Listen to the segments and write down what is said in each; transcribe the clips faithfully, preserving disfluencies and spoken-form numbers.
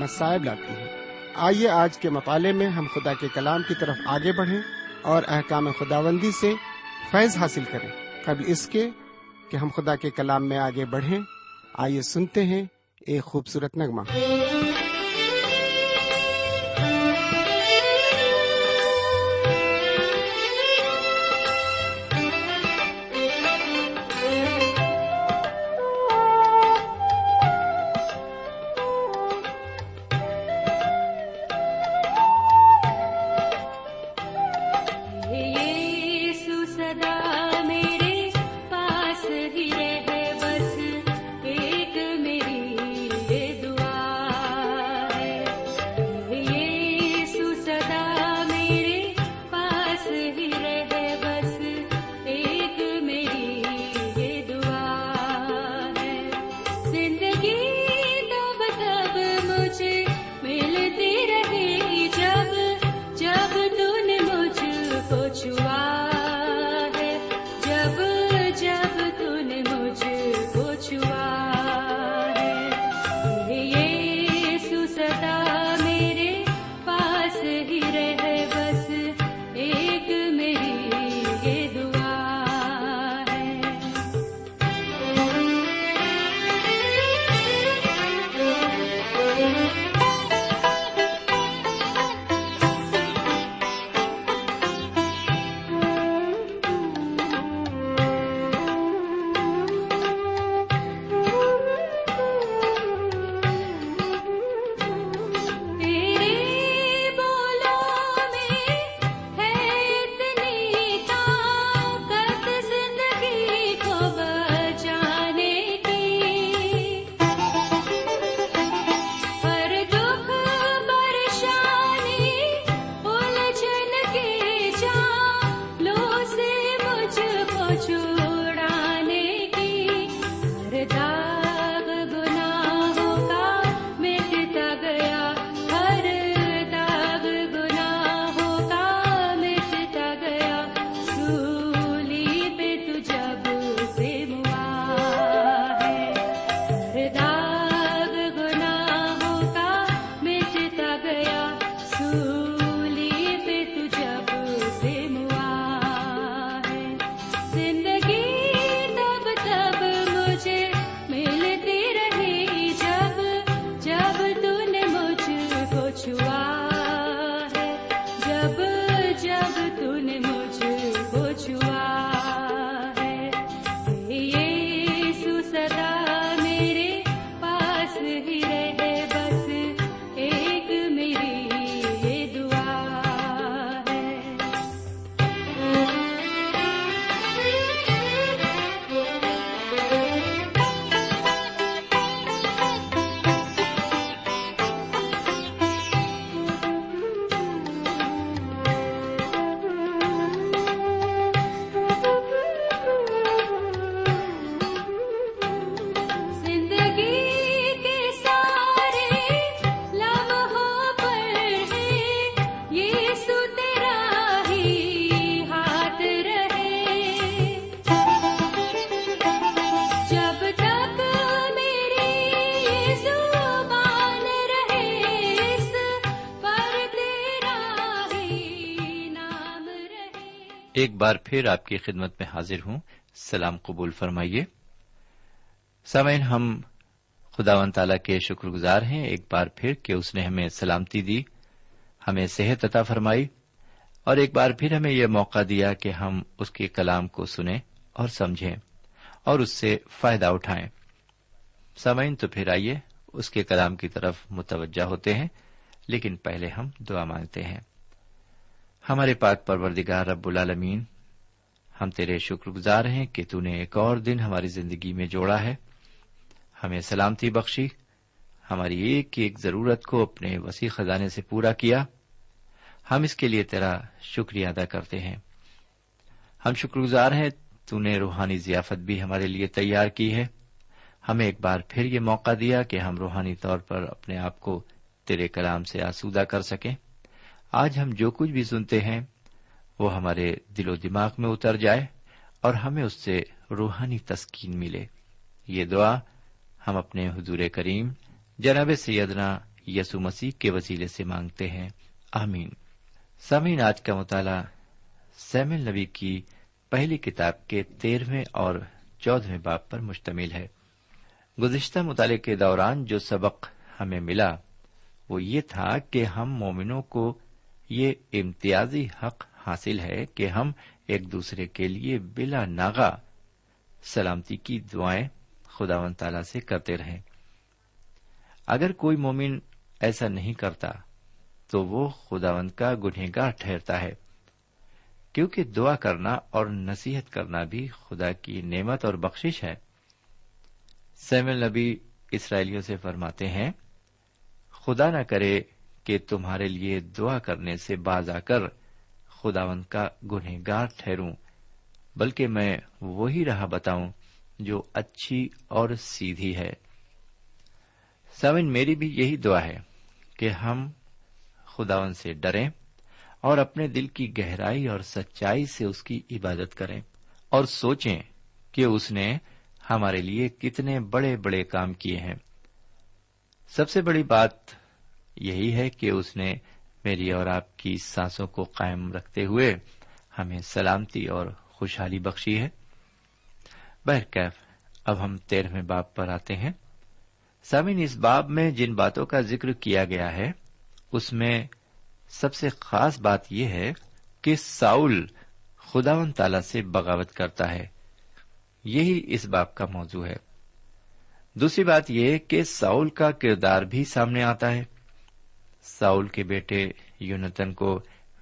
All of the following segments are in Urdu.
مصائب لاتی ہے۔ آئیے آج کے مطالعے میں ہم خدا کے کلام کی طرف آگے بڑھیں اور احکام خداوندی سے فیض حاصل کریں۔ قبل اس کے کہ ہم خدا کے کلام میں آگے بڑھیں، آئیے سنتے ہیں ایک خوبصورت نغمہ۔ ایک بار پھر آپ کی خدمت میں حاضر ہوں، سلام قبول فرمائیے۔ سامعین، ہم خداوند تعالیٰ کے شکر گزار ہیں ایک بار پھر کہ اس نے ہمیں سلامتی دی، ہمیں صحت عطا فرمائی اور ایک بار پھر ہمیں یہ موقع دیا کہ ہم اس کے کلام کو سنیں اور سمجھیں اور اس سے فائدہ اٹھائیں۔ سامعین، تو پھر آئیے اس کے کلام کی طرف متوجہ ہوتے ہیں، لیکن پہلے ہم دعا مانگتے ہیں۔ ہمارے پاک پروردگار رب العالمین، ہم تیرے شکر گزار ہیں کہ تو نے ایک اور دن ہماری زندگی میں جوڑا ہے، ہمیں سلامتی بخشی، ہماری ایک کی ایک ضرورت کو اپنے وسیع خزانے سے پورا کیا. ہم اس کے لیے تیرا شکریہ ادا کرتے ہیں. ہم شکر گزار ہیں تو نے روحانی ضیافت بھی ہمارے لیے تیار کی ہے. ہمیں ایک بار پھر یہ موقع دیا کہ ہم روحانی طور پر اپنے آپ کو تیرے کلام سے آسودہ کر سکیں. آج ہم جو کچھ بھی سنتے ہیں وہ ہمارے دل و دماغ میں اتر جائے اور ہمیں اس سے روحانی تسکین ملے. یہ دعا ہم اپنے حضور کریم جناب سیدنا یسوع مسیح کے وسیلے سے مانگتے ہیں, آمین. سامعین, آج کا مطالعہ سموئیل نبی کی پہلی کتاب کے تیرہویں اور چودہویں باب پر مشتمل ہے. گزشتہ مطالعے کے دوران جو سبق ہمیں ملا وہ یہ تھا کہ ہم مومنوں کو یہ امتیازی حق حاصل ہے کہ ہم ایک دوسرے کے لیے بلا ناغہ سلامتی کی دعائیں خداوند تعالیٰ سے کرتے رہیں. اگر کوئی مومن ایسا نہیں کرتا تو وہ خداوند کا گنہگار ٹھہرتا ہے, کیونکہ دعا کرنا اور نصیحت کرنا بھی خدا کی نعمت اور بخشش ہے. سموئیل نبی اسرائیلیوں سے فرماتے ہیں, خدا نہ کرے کہ تمہارے لیے دعا کرنے سے باز آ کر خداوند کا گنہگار ٹھہروں, بلکہ میں وہی راہ بتاؤں جو اچھی اور سیدھی ہے. سامعین, میری بھی یہی دعا ہے کہ ہم خداوند سے ڈریں اور اپنے دل کی گہرائی اور سچائی سے اس کی عبادت کریں, اور سوچیں کہ اس نے ہمارے لیے کتنے بڑے بڑے کام کیے ہیں. سب سے بڑی بات یہی ہے کہ اس نے میری اور آپ کی سانسوں کو قائم رکھتے ہوئے ہمیں سلامتی اور خوشحالی بخشی ہے. بہرکیف, اب ہم تیرہویں باب پر آتے ہیں. سامعین, اس باب میں جن باتوں کا ذکر کیا گیا ہے اس میں سب سے خاص بات یہ ہے کہ ساؤل خداوند تعالیٰ سے بغاوت کرتا ہے. یہی اس باب کا موضوع ہے. دوسری بات یہ کہ ساؤل کا کردار بھی سامنے آتا ہے. ساؤل کے بیٹے یونتن کو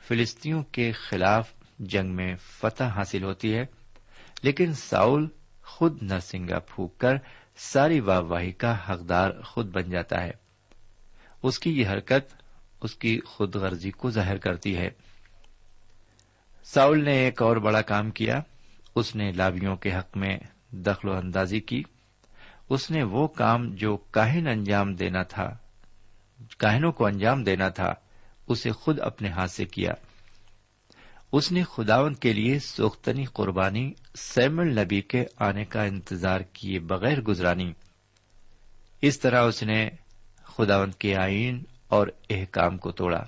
فلسطینیوں کے خلاف جنگ میں فتح حاصل ہوتی ہے, لیکن ساؤل خود نرسنگا پھونک کر ساری واہ واہی کا حقدار خود بن جاتا ہے. اس کی یہ حرکت اس کی خود غرضی کو ظاہر کرتی ہے. ساؤل نے ایک اور بڑا کام کیا. اس نے لاویوں کے حق میں دخل و اندازی کی. اس نے وہ کام جو کاہن انجام دینا تھا کاہنوں کو انجام دینا تھا اسے خود اپنے ہاتھ سے کیا. اس نے خداوند کے لیے سوختنی قربانی سموئیل نبی کے آنے کا انتظار کیے بغیر گزرانی. اس طرح اس نے خداوند کے آئین اور احکام کو توڑا,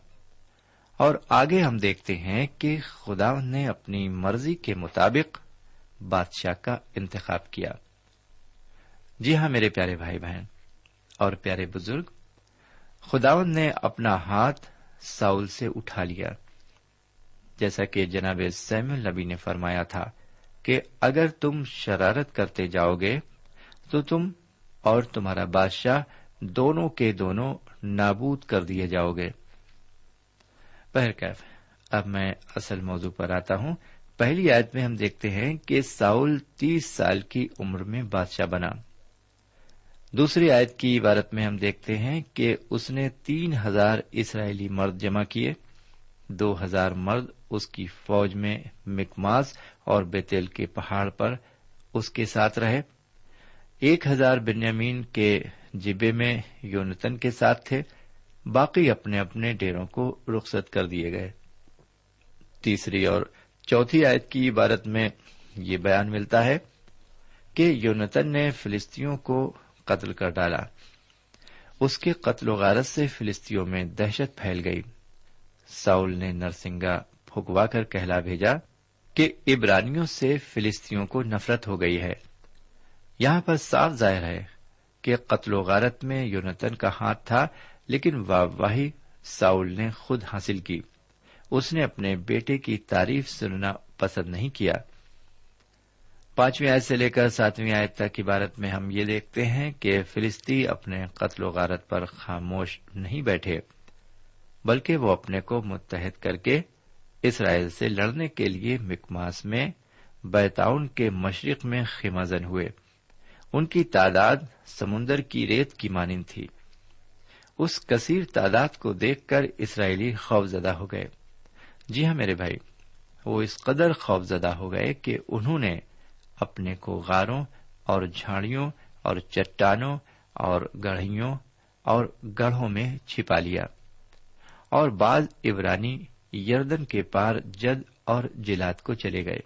اور آگے ہم دیکھتے ہیں کہ خداوند نے اپنی مرضی کے مطابق بادشاہ کا انتخاب کیا. جی ہاں میرے پیارے بھائی بہن اور پیارے بزرگ, خداوند نے اپنا ہاتھ ساؤل سے اٹھا لیا, جیسا کہ جناب سموئیل نبی نے فرمایا تھا کہ اگر تم شرارت کرتے جاؤ گے تو تم اور تمہارا بادشاہ دونوں کے دونوں نابود کر دیے جاؤ گے. بہرکیف, اب میں اصل موضوع پر آتا ہوں. پہلی آیت میں ہم دیکھتے ہیں کہ ساؤل تیس سال کی عمر میں بادشاہ بنا. دوسری آیت کی عبارت میں ہم دیکھتے ہیں کہ اس نے تین ہزار اسرائیلی مرد جمع کیے. دو ہزار مرد اس کی فوج میں مکماس اور بیتیل کے پہاڑ پر اس کے ساتھ رہے. ایک ہزار بنیامین کے جبے میں یونتن کے ساتھ تھے. باقی اپنے اپنے ڈیروں کو رخصت کر دیے گئے. تیسری اور چوتھی آیت کی عبارت میں یہ بیان ملتا ہے کہ یونتن نے فلسطینیوں کو قتل کر ڈالا. اس کے قتل و غارت سے فلسطینیوں میں دہشت پھیل گئی. ساؤل نے نرسنگا پھکوا کر کہلا بھیجا کہ عبرانیوں سے فلسطینیوں کو نفرت ہو گئی ہے. یہاں پر صاف ظاہر ہے کہ قتل و غارت میں یونتن کا ہاتھ تھا, لیکن واہی ساؤل نے خود حاصل کی. اس نے اپنے بیٹے کی تعریف سننا پسند نہیں کیا. پانچویں آیت سے لے کر ساتویں آیت تک عبارت میں ہم یہ دیکھتے ہیں کہ فلسطینی اپنے قتل و غارت پر خاموش نہیں بیٹھے, بلکہ وہ اپنے کو متحد کر کے اسرائیل سے لڑنے کے لیے مکماس میں بیتاؤن کے مشرق میں خیمہ زن ہوئے. ان کی تعداد سمندر کی ریت کی مانند تھی. اس کثیر تعداد کو دیکھ کر اسرائیلی خوف زدہ ہو گئے. جی ہاں میرے بھائی، وہ اس قدر خوف زدہ ہو گئے کہ انہوں نے اپنے کو غاروں اور جھاڑیوں اور چٹانوں اور گڑھیوں اور گڑھوں میں چھپا لیا، اور بعض عبرانی یردن کے پار جد اور جلات کو چلے گئے.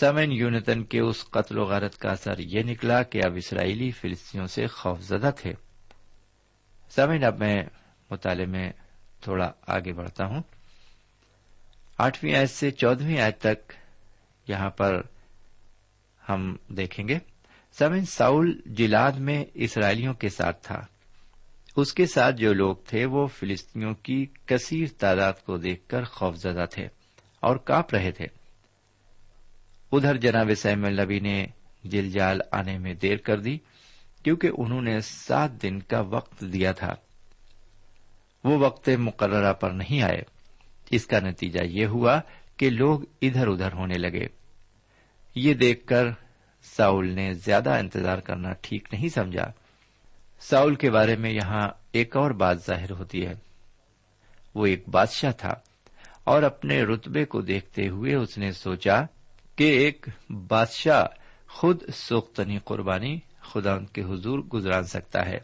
سمن یونتن کے اس قتل و غارت کا اثر یہ نکلا کہ اب اسرائیلی فلسطینیوں سے خوف زدہ تھے. سمن اب میں مطالعے میں تھوڑا آگے بڑھتا ہوں. آٹھویں آیت سے چودہویں آیت تک یہاں پر ہم دیکھیں گے. سمن ساؤل جلاد میں اسرائیلیوں کے ساتھ تھا. اس کے ساتھ جو لوگ تھے وہ فلسطینیوں کی کثیر تعداد کو دیکھ کر خوف زدہ تھے اور کانپ رہے تھے. ادھر جناب سموئیل نبی نے جلجال آنے میں دیر کر دی، کیونکہ انہوں نے سات دن کا وقت دیا تھا. وہ وقت مقررہ پر نہیں آئے. اس کا نتیجہ یہ ہوا کہ لوگ ادھر ادھر ہونے لگے. یہ دیکھ کر ساؤل نے زیادہ انتظار کرنا ٹھیک نہیں سمجھا. ساؤل کے بارے میں یہاں ایک اور بات ظاہر ہوتی ہے. وہ ایک بادشاہ تھا، اور اپنے رتبے کو دیکھتے ہوئے اس نے سوچا کہ ایک بادشاہ خود سوختنی قربانی خدا ان کے حضور گزران سکتا ہے.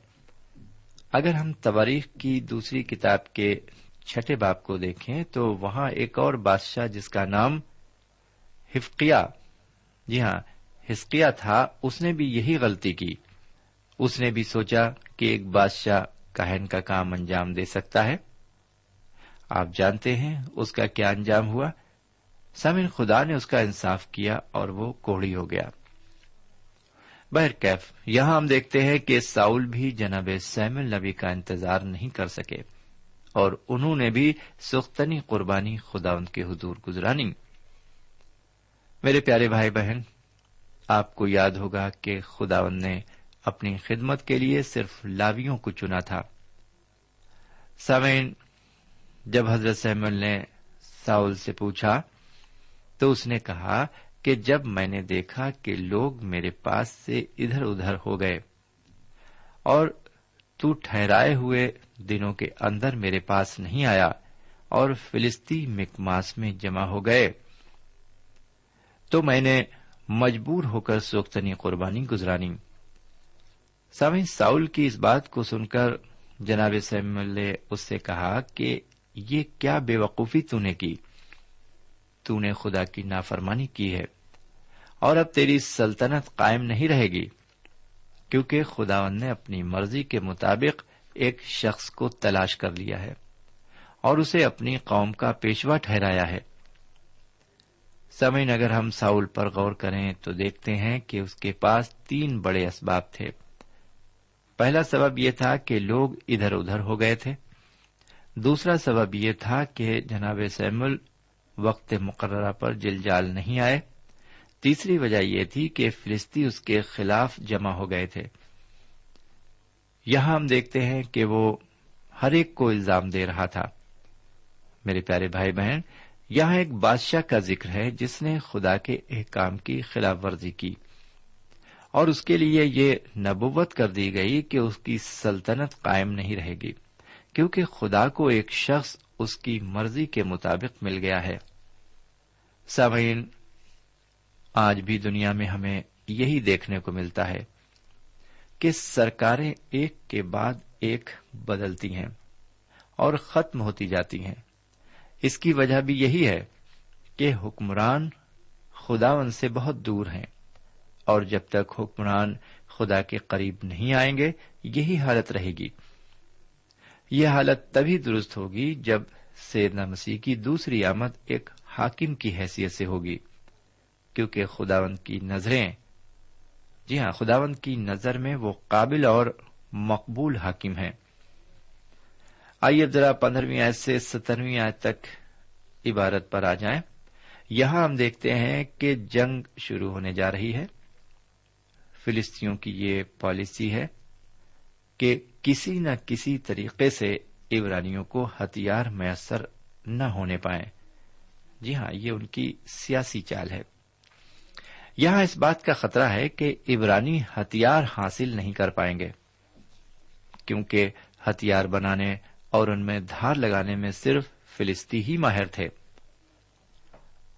اگر ہم تواریخ کی دوسری کتاب کے چھٹے باب کو دیکھیں تو وہاں ایک اور بادشاہ جس کا نام حزقیاہ، جی ہاں حزقیاہ تھا، اس نے بھی یہی غلطی کی. اس نے بھی سوچا کہ ایک بادشاہ کاہن کا کام انجام دے سکتا ہے. آپ جانتے ہیں اس کا کیا انجام ہوا. سامعین، خدا نے اس کا انصاف کیا اور وہ کوڑی ہو گیا. بہرکیف یہاں ہم دیکھتے ہیں کہ ساؤل بھی جناب سموئیل نبی کا انتظار نہیں کر سکے، اور انہوں نے بھی سختنی قربانی خداوند کے حضور گزرانی. میرے پیارے بھائی بہن، آپ کو یاد ہوگا کہ خداوند نے اپنی خدمت کے لیے صرف لاویوں کو چنا تھا. سامعین، جب حضرت سموئیل نے ساؤل سے پوچھا تو اس نے کہا کہ جب میں نے دیکھا کہ لوگ میرے پاس سے ادھر ادھر ہو گئے اور تو ٹھہرائے ہوئے دنوں کے اندر میرے پاس نہیں آیا اور فلسطی مکماس میں جمع ہو گئے، تو میں نے مجبور ہو کر سوختنی قربانی گزرانی. سامعین، ساؤل کی اس بات کو سن کر جناب سموئیل نے اس سے کہا کہ یہ کیا بے وقوفی تو نے کی، تو نے خدا کی نافرمانی کی ہے، اور اب تیری سلطنت قائم نہیں رہے گی، کیونکہ خداوند نے اپنی مرضی کے مطابق ایک شخص کو تلاش کر لیا ہے اور اسے اپنی قوم کا پیشوا ٹھہرایا ہے. سامعین، اگر ہم ساؤل پر غور کریں تو دیکھتے ہیں کہ اس کے پاس تین بڑے اسباب تھے. پہلا سبب یہ تھا کہ لوگ ادھر ادھر ہو گئے تھے. دوسرا سبب یہ تھا کہ جناب سموئیل وقت مقررہ پر جلجال نہیں آئے. تیسری وجہ یہ تھی کہ فلسطی اس کے خلاف جمع ہو گئے تھے. یہاں ہم دیکھتے ہیں کہ وہ ہر ایک کو الزام دے رہا تھا. میرے پیارے بھائی بہن، یہاں ایک بادشاہ کا ذکر ہے جس نے خدا کے احکام کی خلاف ورزی کی، اور اس کے لیے یہ نبوت کر دی گئی کہ اس کی سلطنت قائم نہیں رہے گی، کیونکہ خدا کو ایک شخص اس کی مرضی کے مطابق مل گیا ہے. سامعین، آج بھی دنیا میں ہمیں یہی دیکھنے کو ملتا ہے کہ سرکاریں ایک کے بعد ایک بدلتی ہیں اور ختم ہوتی جاتی ہیں. اس کی وجہ بھی یہی ہے کہ حکمران خداوند سے بہت دور ہیں، اور جب تک حکمران خدا کے قریب نہیں آئیں گے یہی حالت رہے گی. یہ حالت تبھی درست ہوگی جب سیدنا مسیح کی دوسری آمد ایک حاکم کی حیثیت سے ہوگی، کیونکہ خداوند کی نظریں جی ہاں خداوند کی نظر میں وہ قابل اور مقبول حاکم ہیں. آئیے ذرا پندرہویں آیت سے سترویں آیت تک عبارت پر آ جائیں. یہاں ہم دیکھتے ہیں کہ جنگ شروع ہونے جا رہی ہے. فلسطینیوں کی یہ پالیسی ہے کہ کسی نہ کسی طریقے سے عبرانیوں کو ہتھیار میسر نہ ہونے پائیں. جی ہاں، یہ ان کی سیاسی چال ہے. یہاں اس بات کا خطرہ ہے کہ عبرانی ہتھیار حاصل نہیں کر پائیں گے، کیونکہ ہتھیار بنانے اور ان میں دھار لگانے میں صرف فلسطی ہی ماہر تھے،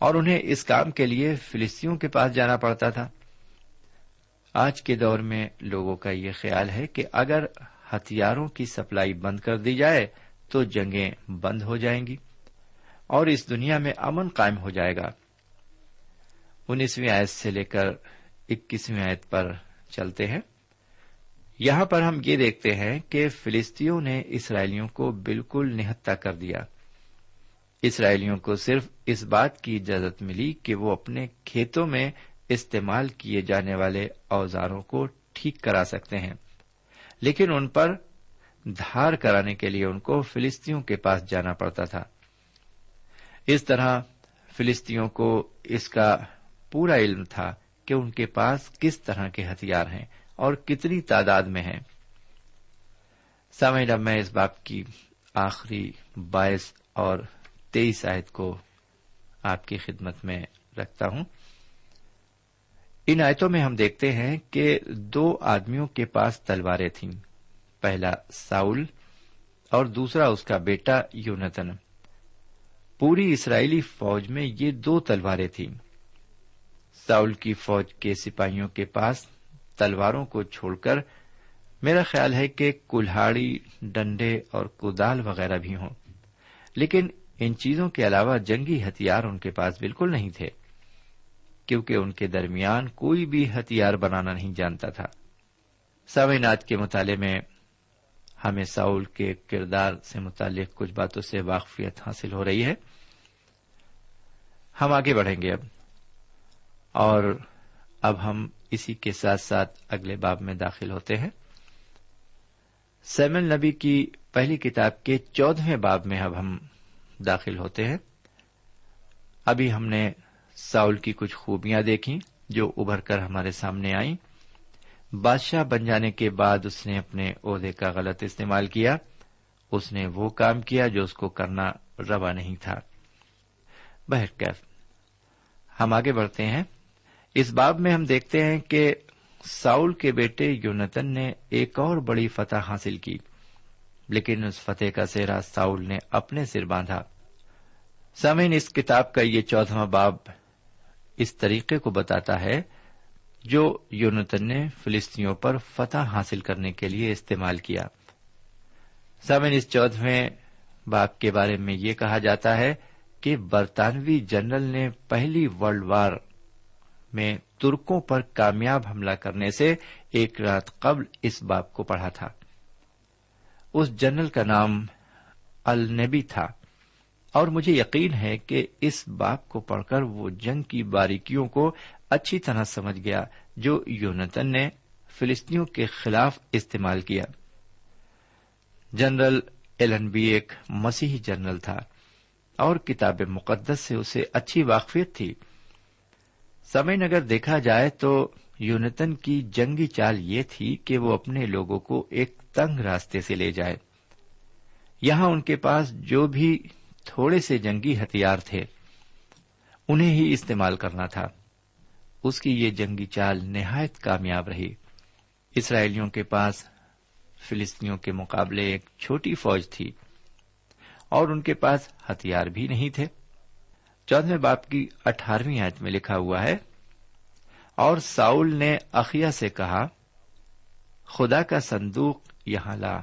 اور انہیں اس کام کے لیے فلسطینیوں کے پاس جانا پڑتا تھا۔ آج کے دور میں لوگوں کا یہ خیال ہے کہ اگر ہتھیاروں کی سپلائی بند کر دی جائے تو جنگیں بند ہو جائیں گی اور اس دنیا میں امن قائم ہو جائے گا۔ انیسویں آیت سے لے کر اکیسویں آیت پر چلتے ہیں۔ یہاں پر ہم یہ دیکھتے ہیں کہ فلسطینیوں نے اسرائیلیوں کو بالکل نہتہ کر دیا۔ اسرائیلیوں کو صرف اس بات کی اجازت ملی کہ وہ اپنے کھیتوں میں استعمال کیے جانے والے اوزاروں کو ٹھیک کرا سکتے ہیں، لیکن ان پر دھار کرانے کے لیے ان کو فلسطینیوں کے پاس جانا پڑتا تھا۔ اس طرح فلسطینیوں کو اس کا پورا علم تھا کہ ان کے پاس کس طرح کے ہتھیار ہیں اور کتنی تعداد میں ہیں۔ سامعین، اب میں اس باب کی آخری بائیس اور تیئیس آیت کو آپ کی خدمت میں رکھتا ہوں۔ ان آیتوں میں ہم دیکھتے ہیں کہ دو آدمیوں کے پاس تلواریں تھیں، پہلا ساؤل اور دوسرا اس کا بیٹا یونتن۔ پوری اسرائیلی فوج میں یہ دو تلواریں تھیں۔ ساؤل کی فوج کے سپاہیوں کے پاس تلواروں کو چھوڑ کر میرا خیال ہے کہ کلہاڑی، ڈنڈے اور کودال وغیرہ بھی ہوں، لیکن ان چیزوں کے علاوہ جنگی ہتھیار ان کے پاس بالکل نہیں تھے، کیونکہ ان کے درمیان کوئی بھی ہتھیار بنانا نہیں جانتا تھا۔ ساوینات کے مطالعے میں ہمیں ساؤل کے کردار سے متعلق کچھ باتوں سے واقفیت حاصل ہو رہی ہے۔ ہم آگے بڑھیں گے اب، اور اب ہم اسی کے ساتھ ساتھ اگلے باب میں داخل ہوتے ہیں۔ سموئیل نبی کی پہلی کتاب کے چودہویں باب میں اب ہم داخل ہوتے ہیں۔ ابھی ہم نے ساؤل کی کچھ خوبیاں دیکھیں جو ابھر کر ہمارے سامنے آئیں۔ بادشاہ بن جانے کے بعد اس نے اپنے عہدے کا غلط استعمال کیا، اس نے وہ کام کیا جو اس کو کرنا روا نہیں تھا۔ بہرکیف ہم آگے بڑھتے ہیں۔ اس باب میں ہم دیکھتے ہیں کہ ساؤل کے بیٹے یونتن نے ایک اور بڑی فتح حاصل کی، لیکن اس فتح کا سہرا ساؤل نے اپنے سر باندھا۔ سامعین، اس کتاب کا یہ چودھواں باب اس طریقے کو بتاتا ہے جو یونتن نے فلسطینیوں پر فتح حاصل کرنے کے لیے استعمال کیا۔ سامعین، اس چودھویں باب کے بارے میں یہ کہا جاتا ہے کہ برطانوی جنرل نے پہلی ورلڈ وار میں ترکوں پر کامیاب حملہ کرنے سے ایک رات قبل اس باب کو پڑھا تھا۔ اس جنرل کا نام ایلنبی تھا، اور مجھے یقین ہے کہ اس باب کو پڑھ کر وہ جنگ کی باریکیوں کو اچھی طرح سمجھ گیا جو یونتن نے فلسطینیوں کے خلاف استعمال کیا۔ جنرل ایلنبی ایک مسیحی جنرل تھا اور کتاب مقدس سے اسے اچھی واقفیت تھی۔ سمعین، اگر دیکھا جائے تو یونتن کی جنگی چال یہ تھی کہ وہ اپنے لوگوں کو ایک تنگ راستے سے لے جائے۔ یہاں ان کے پاس جو بھی تھوڑے سے جنگی ہتھیار تھے انہیں ہی استعمال کرنا تھا۔ اس کی یہ جنگی چال نہایت کامیاب رہی۔ اسرائیلیوں کے پاس فلسطینیوں کے مقابلے ایک چھوٹی فوج تھی اور ان کے پاس ہتھیار بھی نہیں تھے۔ چودھویں باب کی اٹھارہویں آیت میں لکھا ہوا ہے، اور ساؤل نے اخیا سے کہا، خدا کا صندوق یہاں لا،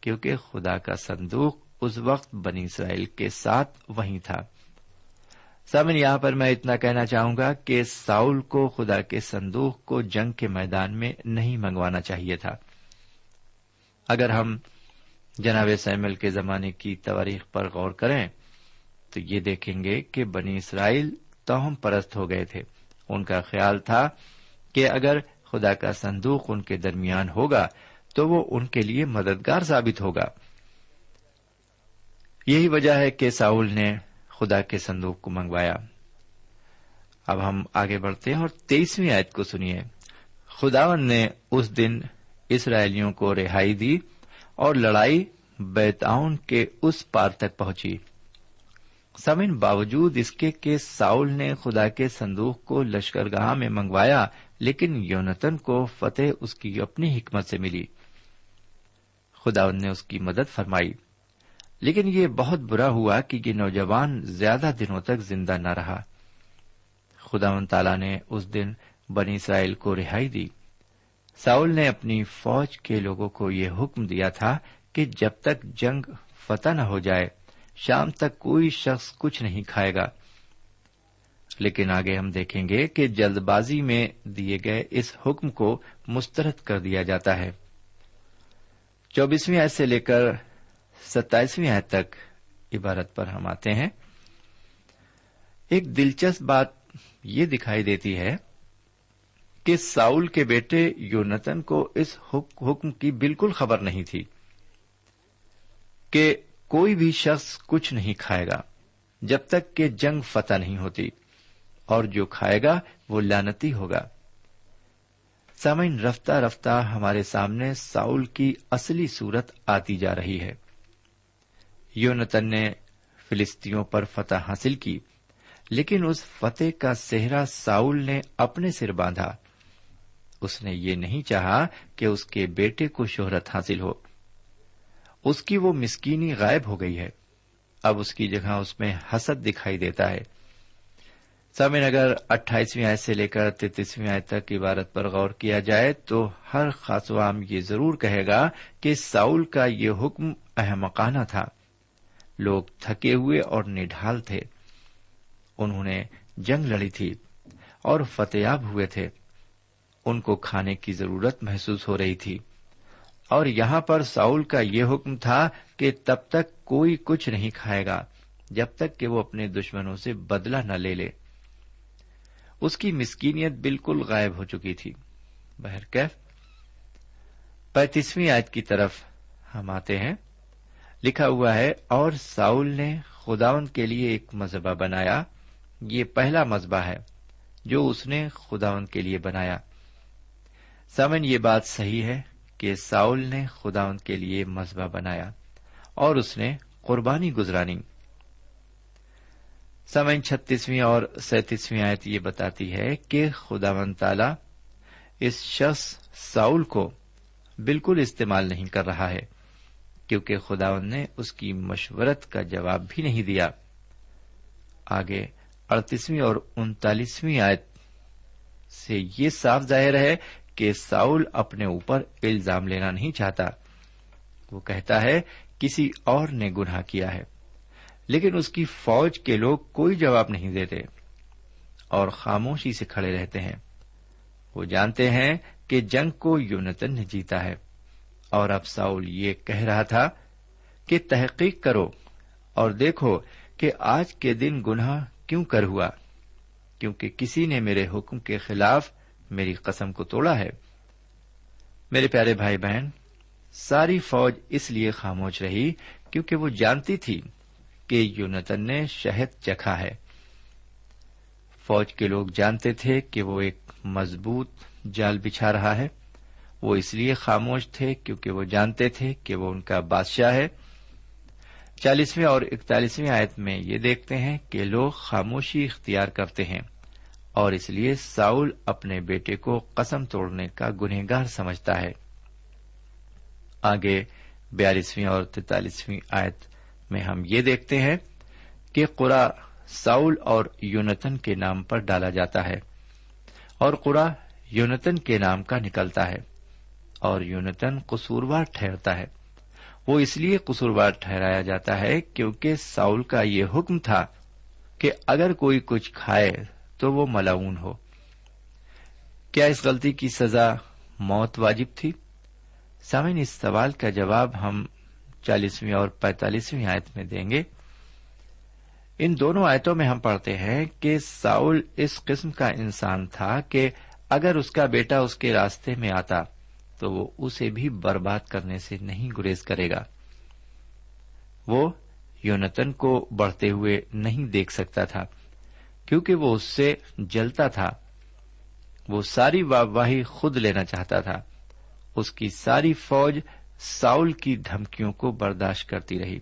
کیونکہ خدا کا صندوق اس وقت بنی اسرائیل کے ساتھ وہیں تھا۔ سامعین، یہاں پر میں اتنا کہنا چاہوں گا کہ ساؤل کو خدا کے صندوق کو جنگ کے میدان میں نہیں منگوانا چاہیے تھا۔ اگر ہم جناب سموئیل کے زمانے کی تواریخ پر غور کریں تو یہ دیکھیں گے کہ بنی اسرائیل توہم پرست ہو گئے تھے۔ ان کا خیال تھا کہ اگر خدا کا صندوق ان کے درمیان ہوگا تو وہ ان کے لیے مددگار ثابت ہوگا۔ یہی وجہ ہے کہ ساؤل نے خدا کے صندوق کو منگوایا۔ اب ہم آگے بڑھتے ہیں اور تیئیسویں آیت کو سنیے۔ خداوند نے اس دن اسرائیلیوں کو رہائی دی اور لڑائی بیت آون کے اس پار تک پہنچی۔ سمن، باوجود اس کے کہ ساؤل نے خدا کے صندوق کو لشکرگاہ میں منگوایا، لیکن یونتن کو فتح اس کی اپنی حکمت سے ملی۔ خداوند نے اس کی مدد فرمائی، لیکن یہ بہت برا ہوا کہ یہ نوجوان زیادہ دنوں تک زندہ نہ رہا۔ خداوند تعالیٰ نے اس دن بنی اسرائیل کو رہائی دی۔ ساؤل نے اپنی فوج کے لوگوں کو یہ حکم دیا تھا کہ جب تک جنگ فتح نہ ہو جائے شام تک کوئی شخص کچھ نہیں کھائے گا، لیکن آگے ہم دیکھیں گے کہ جلد بازی میں دیے گئے اس حکم کو مسترد کر دیا جاتا ہے۔ چوبیسویں آیت سے لے کر ستائیسویں آیت تک عبارت پر ہم آتے ہیں۔ ایک دلچسپ بات یہ دکھائی دیتی ہے کہ ساؤل کے بیٹے یونتن کو اس حکم کی بالکل خبر نہیں تھی کہ کوئی بھی شخص کچھ نہیں کھائے گا جب تک کہ جنگ فتح نہیں ہوتی، اور جو کھائے گا وہ لعنتی ہوگا۔ سامعین، رفتہ رفتہ ہمارے سامنے ساؤل کی اصلی صورت آتی جا رہی ہے۔ یونتن نے فلسطینیوں پر فتح حاصل کی، لیکن اس فتح کا صحرا ساؤل نے اپنے سر باندھا۔ اس نے یہ نہیں چاہا کہ اس کے بیٹے کو شہرت حاصل ہو۔ اس کی وہ مسکینی غائب ہو گئی ہے، اب اس کی جگہ اس میں حسد دکھائی دیتا ہے۔ سامعین، اگر اٹھائیسویں آیت سے لے کر تینتیسویں آیت تک عبارت پر غور کیا جائے تو ہر خاص و عام یہ ضرور کہے گا کہ ساؤل کا یہ حکم احمقانہ تھا۔ لوگ تھکے ہوئے اور نڈھال تھے، انہوں نے جنگ لڑی تھی اور فتح یاب ہوئے تھے، ان کو کھانے کی ضرورت محسوس ہو رہی تھی، اور یہاں پر ساؤل کا یہ حکم تھا کہ تب تک کوئی کچھ نہیں کھائے گا جب تک کہ وہ اپنے دشمنوں سے بدلہ نہ لے لے۔ اس کی مسکینیت بالکل غائب ہو چکی تھی۔ بہرکیف پینتیسویں آیت کی طرف ہم آتے ہیں۔ لکھا ہوا ہے، اور ساؤل نے خداوند کے لیے ایک مذبح بنایا۔ یہ پہلا مذبح ہے جو اس نے خداوند کے لیے بنایا۔ سامن، یہ بات صحیح ہے کہ ساؤل نے خداوند کے لیے مذبح بنایا اور اس نے قربانی گزرانی۔ سامن، چھتیسویں اور سینتیسویں آیت یہ بتاتی ہے کہ خداوند تعالی اس شخص ساؤل کو بالکل استعمال نہیں کر رہا ہے، کیونکہ خداوند نے اس کی مشورت کا جواب بھی نہیں دیا۔ آگے اڑتیسویں اور انتالیسویں آیت سے یہ صاف ظاہر ہے کہ ساؤل اپنے اوپر الزام لینا نہیں چاہتا۔ وہ کہتا ہے کسی اور نے گناہ کیا ہے، لیکن اس کی فوج کے لوگ کوئی جواب نہیں دیتے اور خاموشی سے کھڑے رہتے ہیں۔ وہ جانتے ہیں کہ جنگ کو یونتن نے جیتا ہے، اور اب ساؤل یہ کہہ رہا تھا کہ تحقیق کرو اور دیکھو کہ آج کے دن گناہ کیوں کر ہوا، کیونکہ کسی نے میرے حکم کے خلاف میری قسم کو توڑا ہے۔ میرے پیارے بھائی بہن، ساری فوج اس لیے خاموش رہی کیونکہ وہ جانتی تھی کہ یونتن نے شہد چکھا ہے۔ فوج کے لوگ جانتے تھے کہ وہ ایک مضبوط جال بچھا رہا ہے۔ وہ اس لیے خاموش تھے کیونکہ وہ جانتے تھے کہ وہ ان کا بادشاہ ہے۔ چالیسویں اور اکتالیسویں آیت میں یہ دیکھتے ہیں کہ لوگ خاموشی اختیار کرتے ہیں، اور اس لیے ساؤل اپنے بیٹے کو قسم توڑنے کا گنہگار سمجھتا ہے۔ آگے بیالیسویں اور تینتالیسویں آیت میں ہم یہ دیکھتے ہیں کہ قرعہ ساؤل اور یونتن کے نام پر ڈالا جاتا ہے، اور قرعہ یونتن کے نام کا نکلتا ہے، اور یونتن قصوروار ٹھہرتا ہے۔ وہ اس لیے قصوروار ٹھہرایا جاتا ہے کیونکہ ساؤل کا یہ حکم تھا کہ اگر کوئی کچھ کھائے تو وہ ملعون ہو۔ کیا اس غلطی کی سزا موت واجب تھی؟ سامعین، اس سوال کا جواب ہم چالیسویں اور پینتالیسویں آیت میں دیں گے۔ ان دونوں آیتوں میں ہم پڑھتے ہیں کہ ساؤل اس قسم کا انسان تھا کہ اگر اس کا بیٹا اس کے راستے میں آتا تو وہ اسے بھی برباد کرنے سے نہیں گریز کرے گا۔ وہ یونتن کو بڑھتے ہوئے نہیں دیکھ سکتا تھا کیونکہ وہ اس سے جلتا تھا۔ وہ ساری واہواہی خود لینا چاہتا تھا۔ اس کی ساری فوج ساؤل کی دھمکیوں کو برداشت کرتی رہی،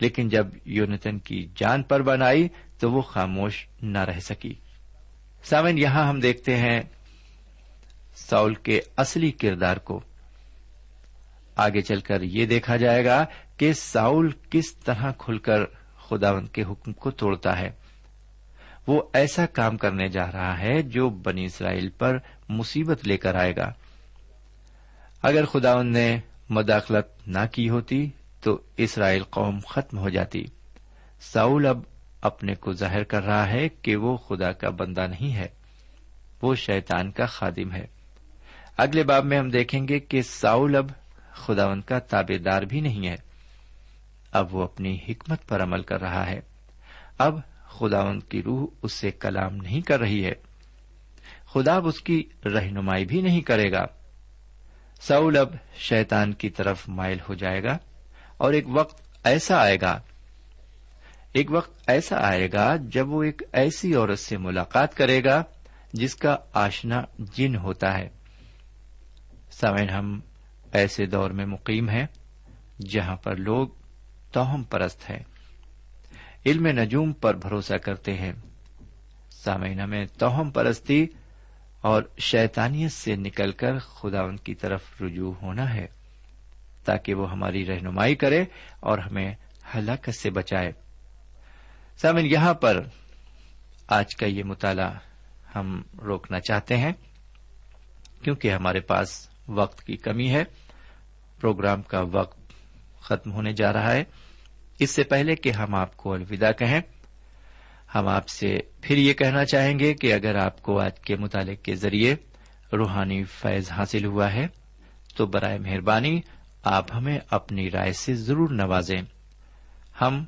لیکن جب یونتن کی جان پر بن آئی تو وہ خاموش نہ رہ سکی۔ سامن، یہاں ہم دیکھتے ہیں ساؤل کے اصلی کردار کو۔ آگے چل کر یہ دیکھا جائے گا کہ ساؤل کس طرح کھل کر خداوند کے حکم کو توڑتا ہے. وہ ایسا کام کرنے جا رہا ہے جو بنی اسرائیل پر مصیبت لے کر آئے گا. اگر خداوند نے مداخلت نہ کی ہوتی تو اسرائیل قوم ختم ہو جاتی. ساؤل اب اپنے کو ظاہر کر رہا ہے کہ وہ خدا کا بندہ نہیں ہے، وہ شیطان کا خادم ہے. اگلے باب میں ہم دیکھیں گے کہ ساؤل اب خداوند کا تابعدار بھی نہیں ہے، اب وہ اپنی حکمت پر عمل کر رہا ہے. اب خداوند کی روح اس سے کلام نہیں کر رہی ہے، خدا اب اس کی رہنمائی بھی نہیں کرے گا. ساؤل اب شیطان کی طرف مائل ہو جائے گا، اور ایک وقت ایسا آئے گا ایک وقت ایسا آئے گا جب وہ ایک ایسی عورت سے ملاقات کرے گا جس کا آشنا جن ہوتا ہے. سامعین، ہم ایسے دور میں مقیم ہیں جہاں پر لوگ توہم پرست ہیں، علم نجوم پر بھروسہ کرتے ہیں. سامعین، ہمیں توہم پرستی اور شیطانیت سے نکل کر خداوند کی طرف رجوع ہونا ہے تاکہ وہ ہماری رہنمائی کرے اور ہمیں ہلاکت سے بچائے. سامعین، یہاں پر آج کا یہ مطالعہ ہم روکنا چاہتے ہیں کیونکہ ہمارے پاس وقت کی کمی ہے. پروگرام کا وقت ختم ہونے جا رہا ہے. اس سے پہلے کہ ہم آپ کو الوداع کہیں، ہم آپ سے پھر یہ کہنا چاہیں گے کہ اگر آپ کو آج کے مطالعے کے ذریعے روحانی فیض حاصل ہوا ہے تو برائے مہربانی آپ ہمیں اپنی رائے سے ضرور نوازیں. ہم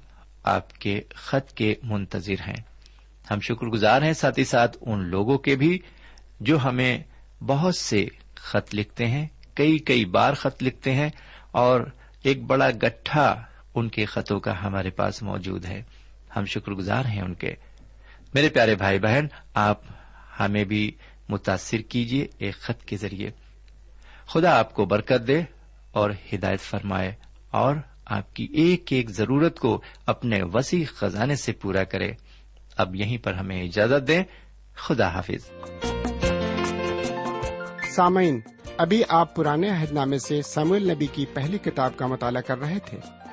آپ کے خط کے منتظر ہیں. ہم شکر گزار ہیں ساتھ ہی ساتھ ان لوگوں کے بھی جو ہمیں بہت سے خط لکھتے ہیں، کئی کئی بار خط لکھتے ہیں، اور ایک بڑا گٹھا ان کے خطوں کا ہمارے پاس موجود ہے. ہم شکر گزار ہیں ان کے. میرے پیارے بھائی بہن، آپ ہمیں بھی متاثر کیجیے ایک خط کے ذریعے. خدا آپ کو برکت دے اور ہدایت فرمائے، اور آپ کی ایک ایک ضرورت کو اپنے وسیع خزانے سے پورا کرے. اب یہیں پر ہمیں اجازت دیں. خدا حافظ. سامعین، ابھی آپ پرانے عہد نامے سے سموئیل نبی کی پہلی کتاب کا مطالعہ کر رہے تھے.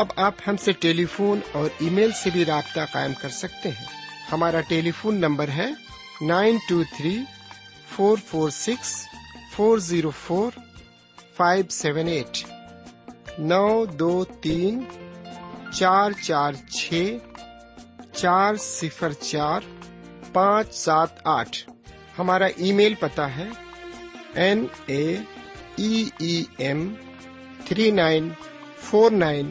اب آپ ہم سے ٹیلی فون اور ای میل سے بھی رابطہ قائم کر سکتے ہیں. ہمارا ٹیلی فون نمبر ہے nine two three four four six four zero four five seven eight, نو دو تین چار چار چھ چار صفر چار پانچ سات آٹھ. ہمارا ای میل پتہ ہے N A E M three nine four nine